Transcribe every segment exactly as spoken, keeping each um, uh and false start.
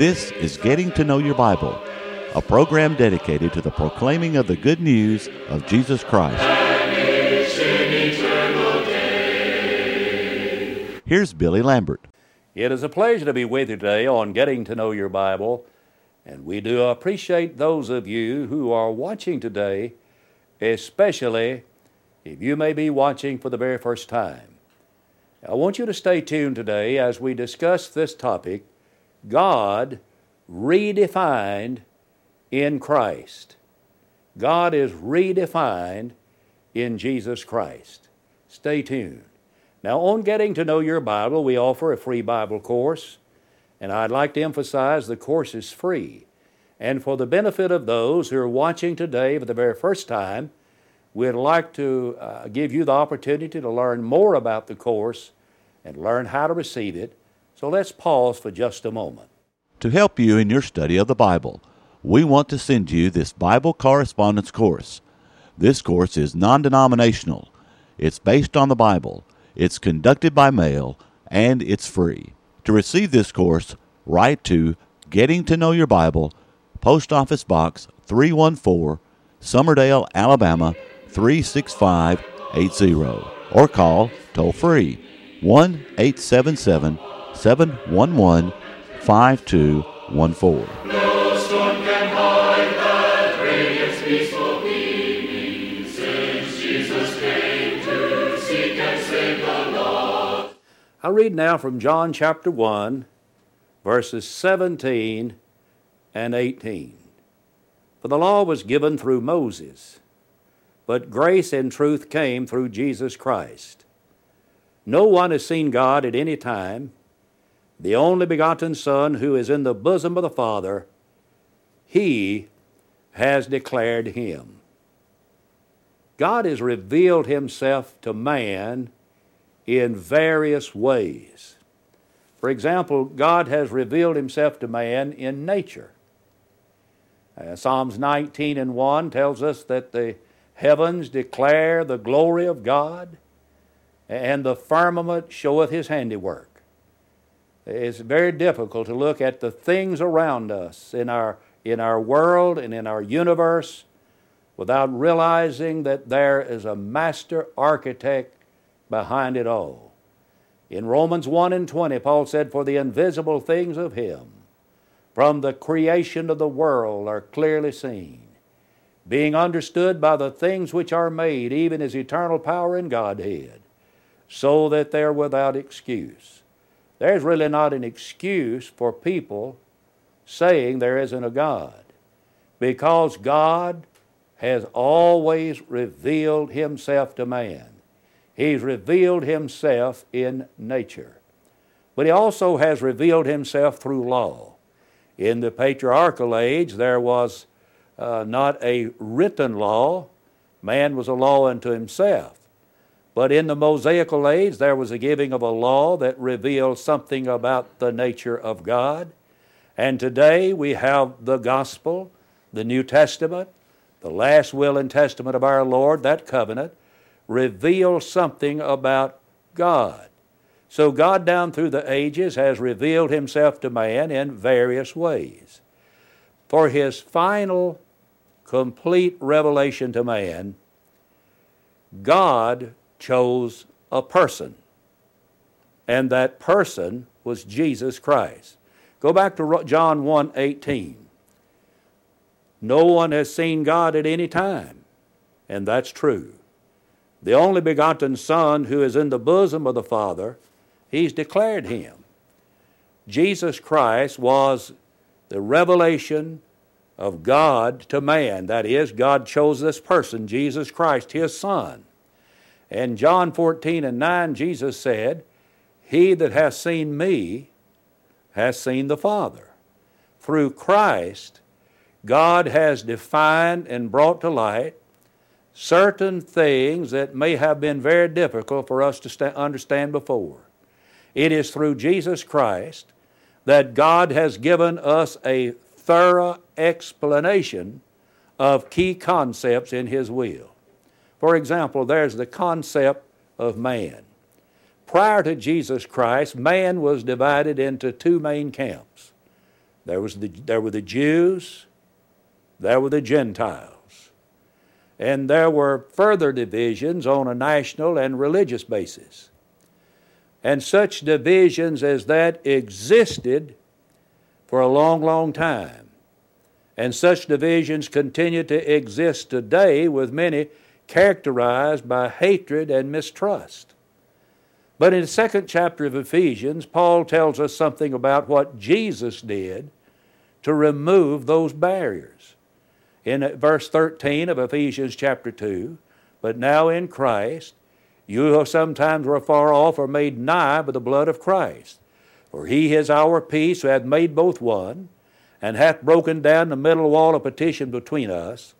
This is Getting to Know Your Bible, a program dedicated to the proclaiming of the good news of Jesus Christ. Here's Billy Lambert. It is a pleasure to be with you today on Getting to Know Your Bible, and we do appreciate those of you who are watching today, especially if you may be watching for the very first time. I want you to stay tuned today as we discuss this topic, God redefined in Christ. God is redefined in Jesus Christ. Stay tuned. Now, on Getting to Know Your Bible, we offer a free Bible course, and I'd like to emphasize the course is free. And for the benefit of those who are watching today for the very first time, we'd like to uh, give you the opportunity to learn more about the course and learn how to receive it. So let's pause for just a moment. To help you in your study of the Bible, we want to send you this Bible correspondence course. This course is non-denominational. It's based on the Bible. It's conducted by mail, and it's free. To receive this course, write to Getting to Know Your Bible, Post Office Box three one four, Somerdale, Alabama three six five eight zero, or call toll-free one eight seven seven, seven one one, five two one four. No storm can hide the radiance peaceful beaming, since Jesus came to seek and save the lost. I read now from John chapter one, verses seventeen and eighteen. For the law was given through Moses, but grace and truth came through Jesus Christ. No one has seen God at any time. The only begotten Son who is in the bosom of the Father, He has declared Him. God has revealed Himself to man in various ways. For example, God has revealed Himself to man in nature. Uh, Psalms nineteen and one tells us that the heavens declare the glory of God, and the firmament showeth His handiwork. It's very difficult to look at the things around us in our, in our world and in our universe without realizing that there is a master architect behind it all. In Romans one and twenty, Paul said, "For the invisible things of Him from the creation of the world are clearly seen, being understood by the things which are made, even His eternal power and Godhead, so that they're without excuse." There's really not an excuse for people saying there isn't a God, because God has always revealed Himself to man. He's revealed Himself in nature. But He also has revealed Himself through law. In the patriarchal age, there was uh, not a written law. Man was a law unto himself. But in the Mosaical age, there was a giving of a law that revealed something about the nature of God. And today we have the gospel, the New Testament, the last will and testament of our Lord, that covenant, reveals something about God. So God down through the ages has revealed Himself to man in various ways. For His final, complete revelation to man, God chose a person, and that person was Jesus Christ. Go back to John one eighteen. No one has seen God at any time, and that's true. The only begotten Son who is in the bosom of the Father, He's declared Him. Jesus Christ was the revelation of God to man. That is, God chose this person, Jesus Christ, His Son. In John fourteen and nine, Jesus said, "He that hath seen me hath seen the Father." Through Christ, God has defined and brought to light certain things that may have been very difficult for us to st- understand before. It is through Jesus Christ that God has given us a thorough explanation of key concepts in His will. For example, there's the concept of man. Prior to Jesus Christ, man was divided into two main camps. There was the, there were the Jews, there were the Gentiles, and there were further divisions on a national and religious basis. And such divisions as that existed for a long, long time. And such divisions continue to exist today, with many characterized by hatred and mistrust. But in the second chapter of Ephesians, Paul tells us something about what Jesus did to remove those barriers. In verse thirteen of Ephesians chapter two, "But now in Christ, you who sometimes were far off are made nigh by the blood of Christ. For he is our peace, who hath made both one, and hath broken down the middle wall of partition between us,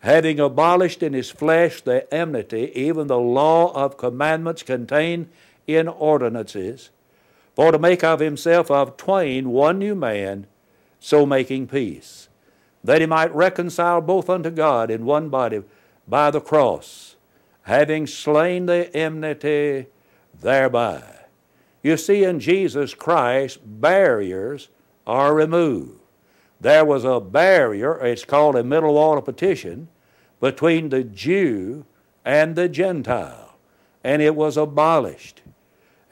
having abolished in his flesh the enmity, even the law of commandments contained in ordinances, for to make of himself of twain one new man, so making peace, that he might reconcile both unto God in one body by the cross, having slain the enmity thereby." You see, in Jesus Christ, barriers are removed. There was a barrier, it's called a middle wall of partition, between the Jew and the Gentile, and it was abolished.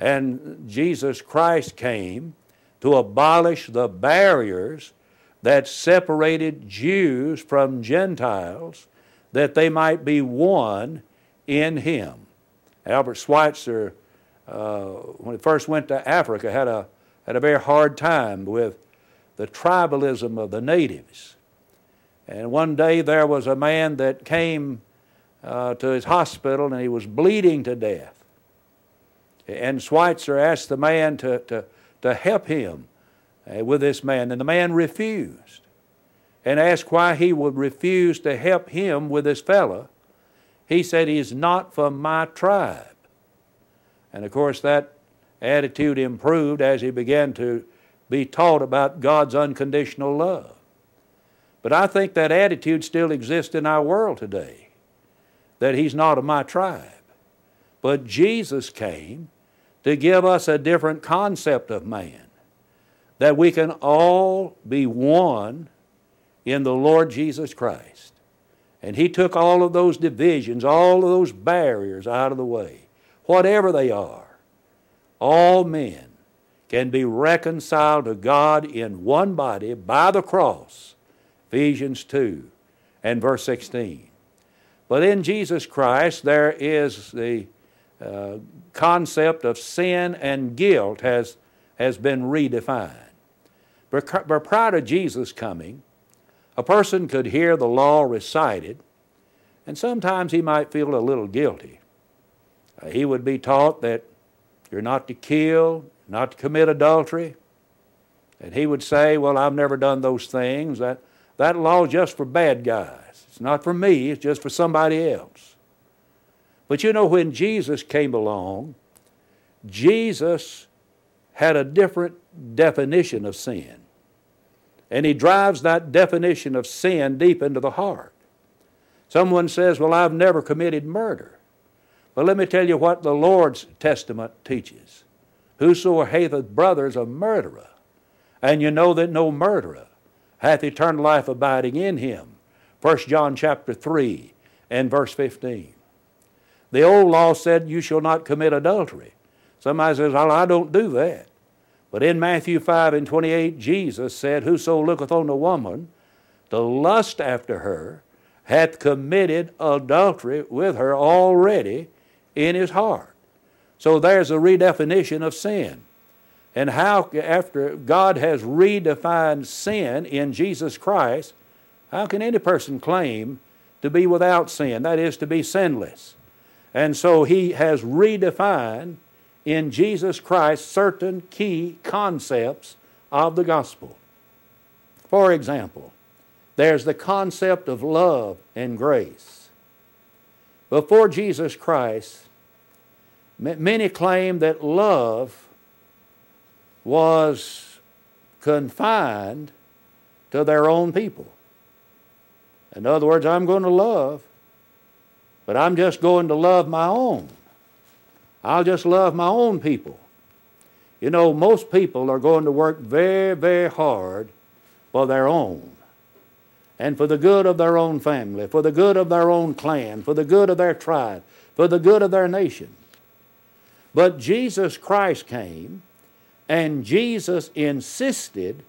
And Jesus Christ came to abolish the barriers that separated Jews from Gentiles, that they might be one in him. Albert Schweitzer, uh, when he first went to Africa, had a, had a very hard time with the tribalism of the natives. And one day there was a man that came uh, to his hospital, and he was bleeding to death. And Schweitzer asked the man to, to, to help him uh, with this man, and the man refused, and asked why he would refuse to help him with this fellow. He said, "He's not from my tribe." And of course that attitude improved as he began to be taught about God's unconditional love. But I think that attitude still exists in our world today, that he's not of my tribe. But Jesus came to give us a different concept of man, that we can all be one in the Lord Jesus Christ. And he took all of those divisions, all of those barriers out of the way. Whatever they are, all men can be reconciled to God in one body by the cross, Ephesians two and verse sixteen. But in Jesus Christ, there is the uh, concept of sin and guilt has, has been redefined. But prior to Jesus' coming, a person could hear the law recited, and sometimes he might feel a little guilty. Uh, he would be taught that you're not to kill, not to commit adultery. And he would say, "Well, I've never done those things. That, that law's just for bad guys. It's not for me. It's just for somebody else." But you know, when Jesus came along, Jesus had a different definition of sin. And he drives that definition of sin deep into the heart. Someone says, "Well, I've never committed murder." But let me tell you what the Lord's Testament teaches. "Whoso hateth brother is a murderer, and you know that no murderer hath eternal life abiding in him." First John chapter three and verse fifteen. The old law said, "You shall not commit adultery." Somebody says, "Well, I don't do that." But in Matthew five and twenty-eight, Jesus said, "Whoso looketh on a woman to lust after her hath committed adultery with her already in his heart." So there's a redefinition of sin. And how, after God has redefined sin in Jesus Christ, how can any person claim to be without sin? That is, to be sinless. And so he has redefined in Jesus Christ certain key concepts of the gospel. For example, there's the concept of love and grace. Before Jesus Christ, many claim that love was confined to their own people. In other words, I'm going to love, but I'm just going to love my own. I'll just love my own people. You know, most people are going to work very, very hard for their own and for the good of their own family, for the good of their own clan, for the good of their tribe, for the good of their nation. But Jesus Christ came, and Jesus insisted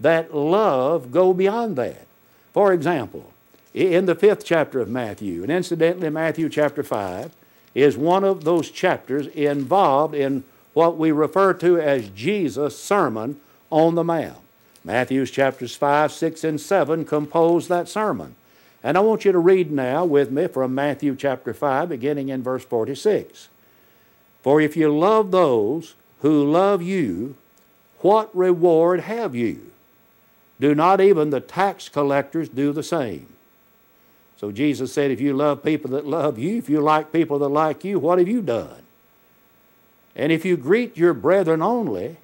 that love go beyond that. For example, in the fifth chapter of Matthew, and incidentally Matthew chapter five is one of those chapters involved in what we refer to as Jesus' Sermon on the Mount. Matthew's chapters five, six, and seven compose that sermon. And I want you to read now with me from Matthew chapter five, beginning in verse forty-six. For if you love those who love you, what reward have you? Do not even the tax collectors do the same? So Jesus said, if you love people that love you, if you like people that like you, what have you done? And if you greet your brethren only,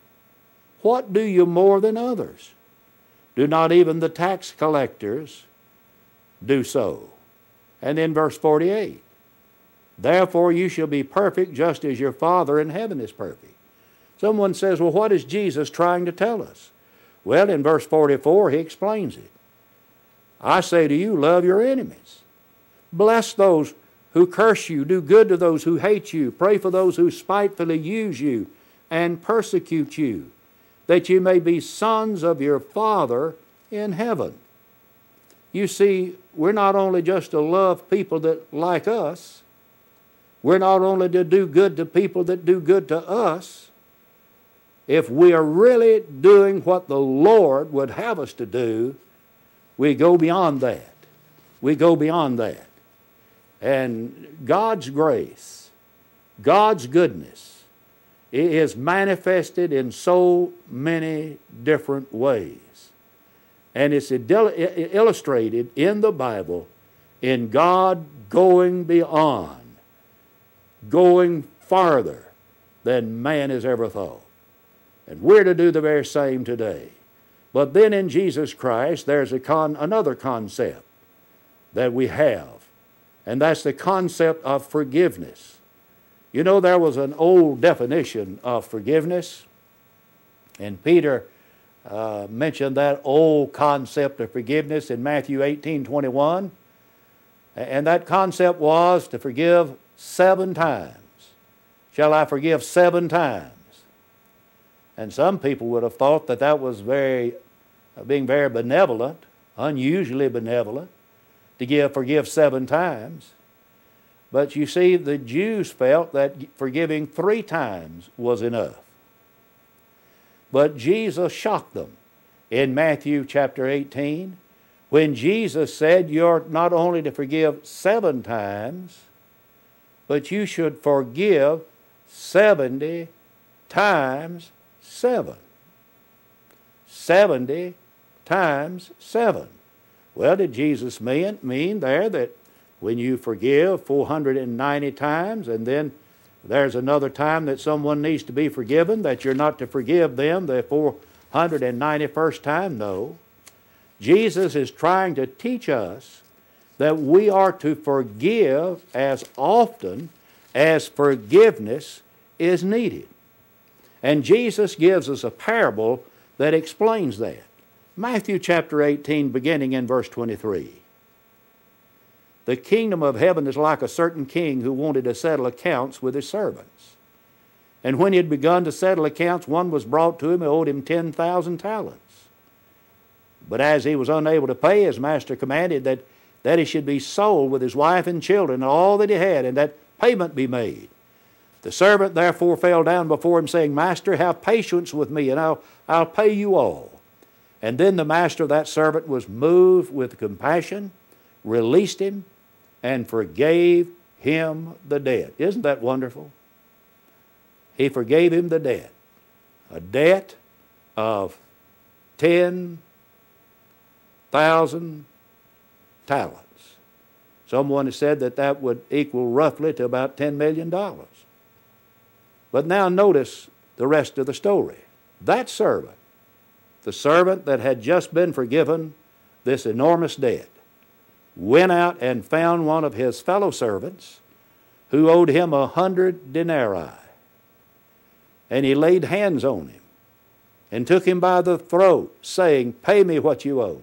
what do you more than others? Do not even the tax collectors do so? And in verse forty-eight, therefore you shall be perfect just as your Father in heaven is perfect. Someone says, well, what is Jesus trying to tell us? Well, in verse forty-four, he explains it. I say to you, love your enemies. Bless those who curse you. Do good to those who hate you. Pray for those who spitefully use you and persecute you, that you may be sons of your Father in heaven. You see, we're not only just to love people that like us, we're not only to do good to people that do good to us. If we are really doing what the Lord would have us to do, we go beyond that. We go beyond that. And God's grace, God's goodness, it is manifested in so many different ways. And it's illustrated in the Bible in God going beyond, going farther than man has ever thought. And we're to do the very same today. But then in Jesus Christ, there's a con- another concept that we have, and that's the concept of forgiveness. You know, there was an old definition of forgiveness, and Peter uh, mentioned that old concept of forgiveness in Matthew eighteen twenty-one, and that concept was to forgive seven times. Shall I forgive seven times? And some people would have thought that that was very, uh, being very benevolent, unusually benevolent, to give forgive seven times. But you see, the Jews felt that forgiving three times was enough. But Jesus shocked them in Matthew chapter eighteen when Jesus said, you're not only to forgive seven times, but you should forgive seventy times seven. Seventy times seven. Well, did Jesus mean, mean there that when you forgive four hundred ninety times, and then there's another time that someone needs to be forgiven, that you're not to forgive them the four hundred ninety-first time? No. Jesus is trying to teach us that we are to forgive as often as forgiveness is needed. And Jesus gives us a parable that explains that. Matthew chapter eighteen, beginning in verse twenty-three. The kingdom of heaven is like a certain king who wanted to settle accounts with his servants. And when he had begun to settle accounts, one was brought to him who owed him ten thousand talents. But as he was unable to pay, his master commanded that, that he should be sold with his wife and children and all that he had, and that payment be made. The servant therefore fell down before him, saying, Master, have patience with me, and I'll, I'll pay you all. And then the master of that servant was moved with compassion, released him, and forgave him the debt. Isn't that wonderful? He forgave him the debt. A debt of ten thousand talents. Someone has said that that would equal roughly to about ten million dollars. But now notice the rest of the story. That servant, the servant that had just been forgiven this enormous debt, went out and found one of his fellow servants who owed him a hundred denarii. And he laid hands on him and took him by the throat, saying, "Pay me what you owe."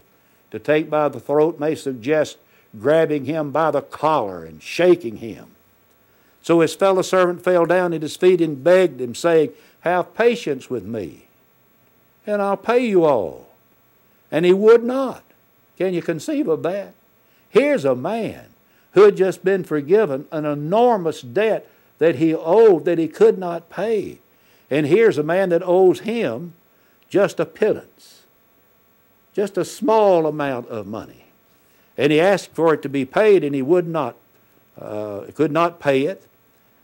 To take by the throat may suggest grabbing him by the collar and shaking him. So his fellow servant fell down at his feet and begged him, saying, "Have patience with me, and I'll pay you all." And he would not. Can you conceive of that? Here's a man who had just been forgiven an enormous debt that he owed that he could not pay. And here's a man that owes him just a pittance, just a small amount of money. And he asked for it to be paid, and he would not, uh, could not pay it.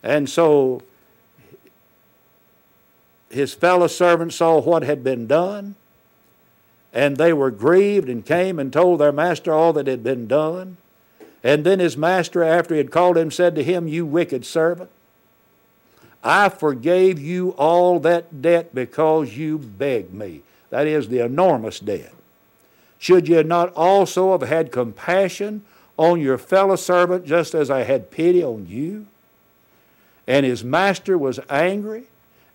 And so his fellow servants saw what had been done, and they were grieved and came and told their master all that had been done. And then his master, after he had called him, said to him, "You wicked servant, I forgave you all that debt because you begged me." That is the enormous debt. "Should you not also have had compassion on your fellow servant just as I had pity on you?" And his master was angry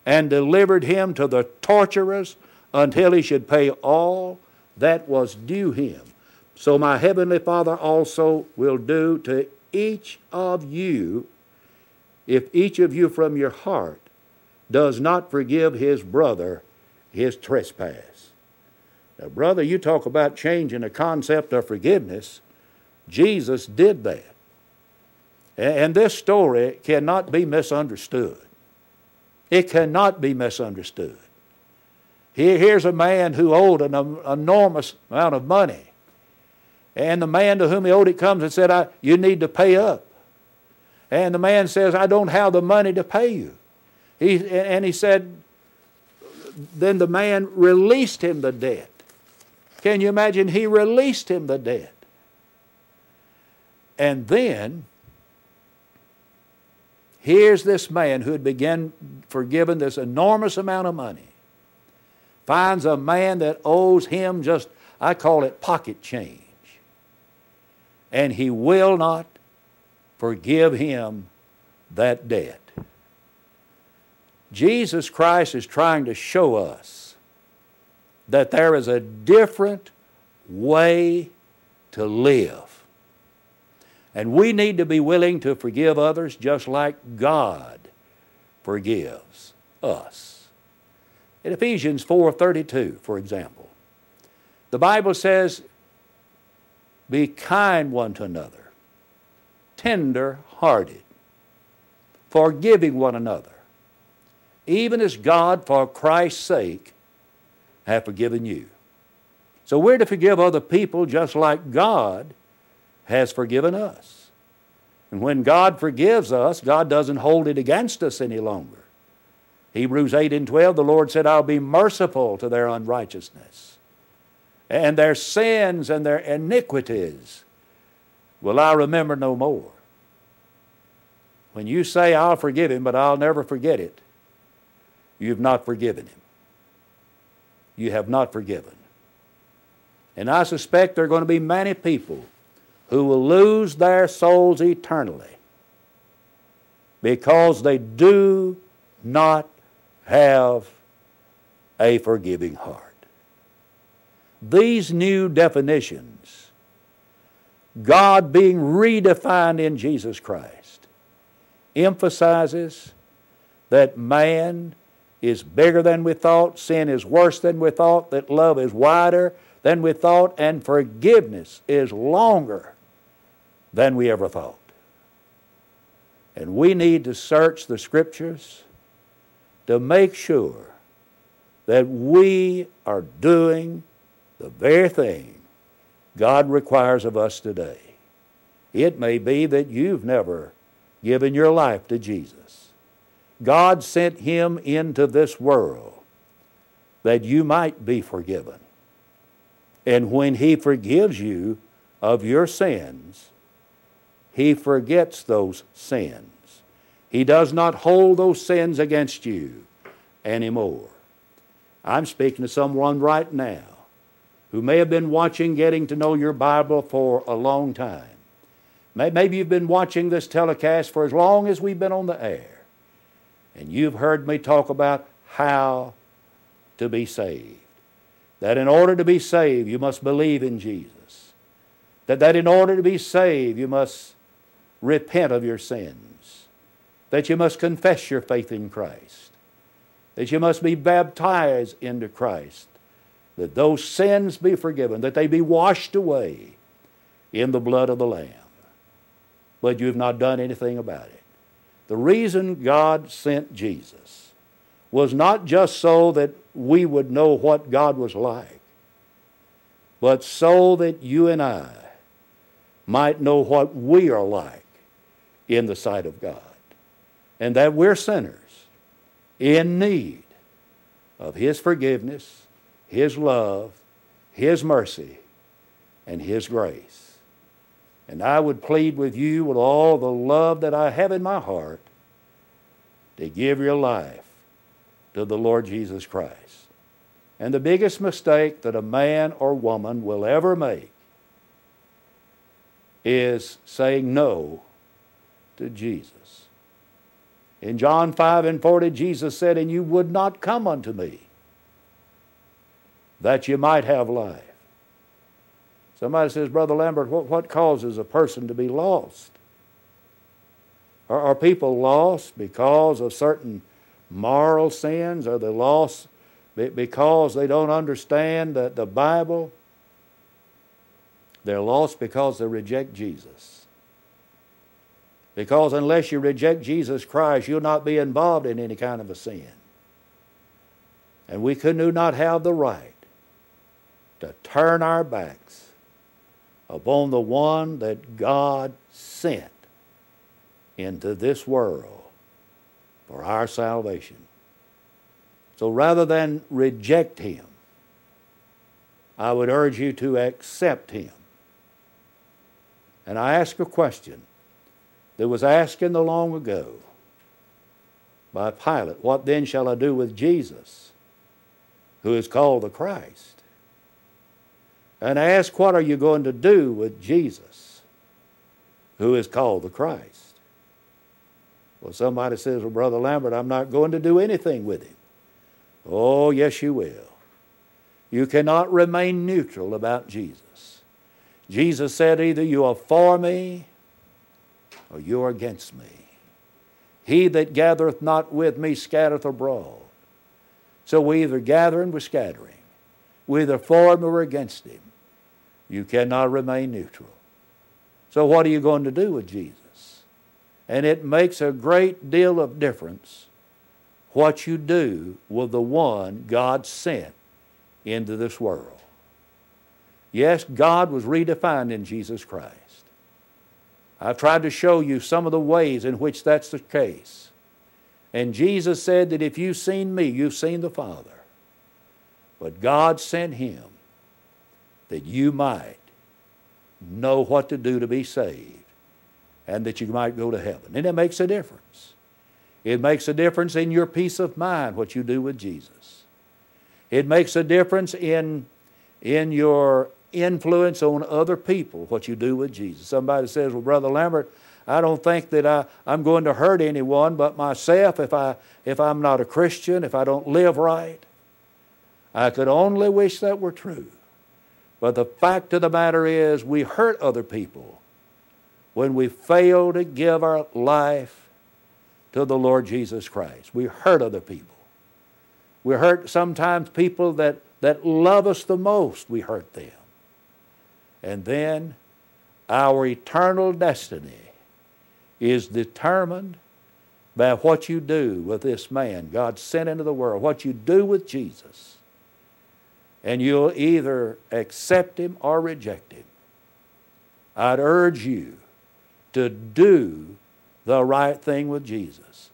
and delivered him to the torturers until he should pay all that was due him. So my heavenly Father also will do to each of you if each of you from your heart does not forgive his brother his trespass. Now, brother, you talk about changing the concept of forgiveness. Jesus did that. And this story cannot be misunderstood. It cannot be misunderstood. Here's a man who owed an enormous amount of money. And the man to whom he owed it comes and said, I, you need to pay up. And the man says, I don't have the money to pay you. He, and he said, then the man released him the debt. Can you imagine? He released him the debt. And then, here's this man who had begun forgiven this enormous amount of money, finds a man that owes him just, I call it pocket change. And he will not forgive him that debt. Jesus Christ is trying to show us that there is a different way to live. And we need to be willing to forgive others just like God forgives us. In Ephesians four thirty-two, for example, the Bible says, "Be kind one to another, tender-hearted, forgiving one another, even as God, for Christ's sake, hath forgiven you." So we're to forgive other people just like God has forgiven us. And when God forgives us, God doesn't hold it against us any longer. Hebrews eight and twelve, the Lord said, "I'll be merciful to their unrighteousness, and their sins and their iniquities will I remember no more." When you say, "I'll forgive him, but I'll never forget it," you've not forgiven him. You have not forgiven. And I suspect there are going to be many people who will lose their souls eternally because they do not have a forgiving heart. These new definitions, God being redefined in Jesus Christ, emphasizes that man is bigger than we thought, sin is worse than we thought, that love is wider than we thought, and forgiveness is longer than we ever thought. And we need to search the Scriptures to make sure that we are doing the very thing God requires of us today. It may be that you've never given your life to Jesus. God sent him into this world that you might be forgiven. And when he forgives you of your sins, he forgets those sins. He does not hold those sins against you anymore. I'm speaking to someone right now who may have been watching Getting to Know Your Bible for a long time. Maybe you've been watching this telecast for as long as we've been on the air, and you've heard me talk about how to be saved. That in order to be saved, you must believe in Jesus. That, that in order to be saved, you must repent of your sins. That you must confess your faith in Christ. That you must be baptized into Christ. That those sins be forgiven. That they be washed away in the blood of the Lamb. But you have not done anything about it. The reason God sent Jesus was not just so that we would know what God was like, but so that you and I might know what we are like in the sight of God, and that we're sinners in need of His forgiveness, His love, His mercy, and His grace. And I would plead with you with all the love that I have in my heart to give your life to the Lord Jesus Christ. And the biggest mistake that a man or woman will ever make is saying no to Jesus. In John five and forty, Jesus said, "And you would not come unto me, that you might have life." Somebody says, "Brother Lambert, what, what causes a person to be lost? Are, are people lost because of certain moral sins? Are they lost because they don't understand the, the Bible?" They're lost because they reject Jesus. Because unless you reject Jesus Christ, you'll not be involved in any kind of a sin. And we could not have the right to turn our backs upon the one that God sent into this world for our salvation. So rather than reject Him, I would urge you to accept Him. And I ask a question that was asked in the long ago by Pilate, "What then shall I do with Jesus, who is called the Christ?" And I ask, what are you going to do with Jesus, who is called the Christ? Well, somebody says, "Well, Brother Lambert, I'm not going to do anything with Him." Oh, yes, you will. You cannot remain neutral about Jesus. Jesus said, "Either you are for me or you are against me. He that gathereth not with me scattereth abroad." So we either gather and we're scattering. We're either for Him or against Him. You cannot remain neutral. So what are you going to do with Jesus? And it makes a great deal of difference what you do with the one God sent into this world. Yes, God was redefined in Jesus Christ. I've tried to show you some of the ways in which that's the case. And Jesus said that if you've seen me, you've seen the Father. But God sent Him that you might know what to do to be saved and that you might go to heaven. And it makes a difference. It makes a difference in your peace of mind, what you do with Jesus. It makes a difference in, in your influence on other people, what you do with Jesus. Somebody says, "Well, Brother Lambert, I don't think that I, I'm going to hurt anyone but myself if, I, if I'm not a Christian, if I don't live right." I could only wish that were true. But the fact of the matter is we hurt other people when we fail to give our life to the Lord Jesus Christ. We hurt other people. We hurt sometimes people that, that love us the most. We hurt them. And then our eternal destiny is determined by what you do with this man God sent into the world, what you do with Jesus. And you'll either accept Him or reject Him. I'd urge you to do the right thing with Jesus.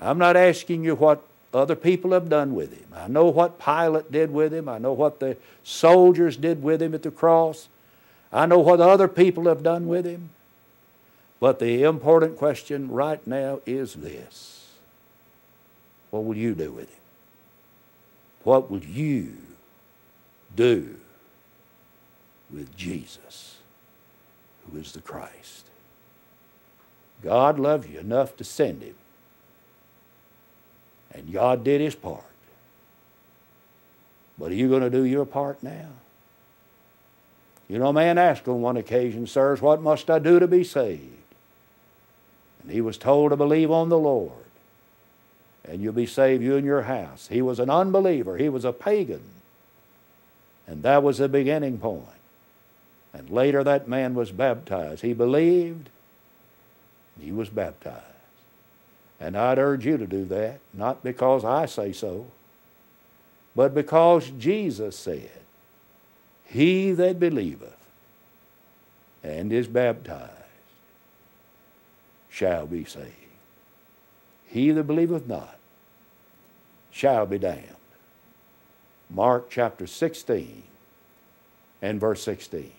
I'm not asking you what other people have done with Him. I know what Pilate did with Him. I know what the soldiers did with Him at the cross. I know what other people have done with Him. But the important question right now is this: what will you do with Him? What will you do with Jesus, who is the Christ? God loved you enough to send Him, and God did His part. But are you going to do your part now? You know, a man asked on one occasion, "Sirs, what must I do to be saved?" And he was told to believe on the Lord, and you'll be saved, you and your house. He was an unbeliever. He was a pagan. And that was the beginning point. And later that man was baptized. He believed, and he was baptized. And I'd urge you to do that, not because I say so, but because Jesus said, "He that believeth and is baptized shall be saved. He that believeth not shall be damned." Mark chapter sixteen and verse sixteen.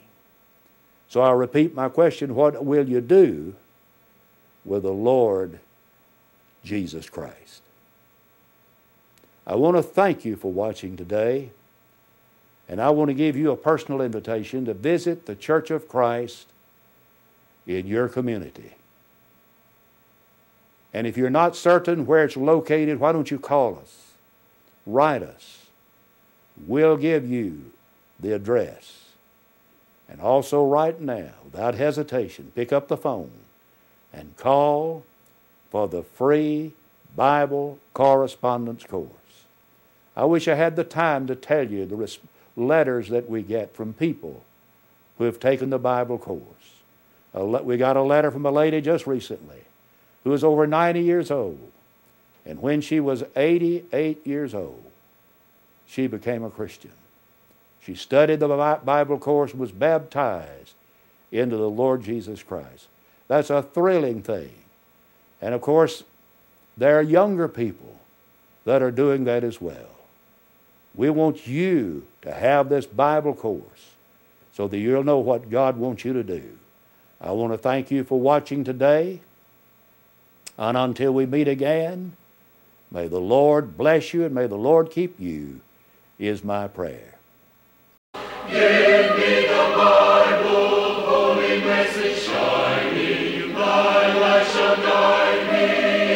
So I repeat my question, what will you do with the Lord Jesus Christ? I want to thank you for watching today, and I want to give you a personal invitation to visit the Church of Christ in your community. And if you're not certain where it's located, why don't you call us? Write us. We'll give you the address. And also right now, without hesitation, pick up the phone and call for the free Bible correspondence course. I wish I had the time to tell you the res- letters that we get from people who have taken the Bible course. A le- we got a letter from a lady just recently who was over ninety years old, and when she was eighty-eight years old, she became a Christian. She studied the Bible course and was baptized into the Lord Jesus Christ. That's a thrilling thing. And of course, there are younger people that are doing that as well. We want you to have this Bible course so that you'll know what God wants you to do. I want to thank you for watching today. And until we meet again, may the Lord bless you and may the Lord keep you, is my prayer. Give me the Bible, holy message shining, my life shall guide me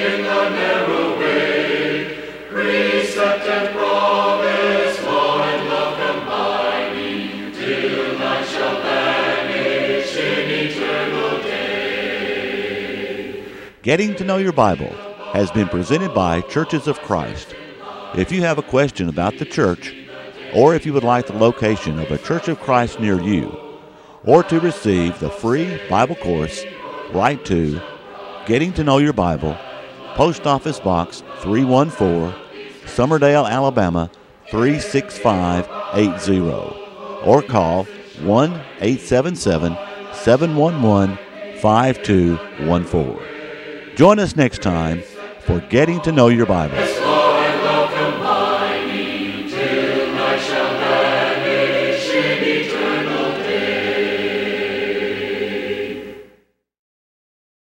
in the narrow way, precept and promise, mine love combining, till light shall vanish in eternal day. Getting to Know Your Bible has been presented by Churches of Christ. If you have a question about the church, or if you would like the location of a Church of Christ near you, or to receive the free Bible course, write to Getting to Know Your Bible, Post Office Box three one four, Somerdale, Alabama three six five eight zero, or call one eight seven seven, seven one one, five two one four. Join us next time for Getting to Know Your Bible.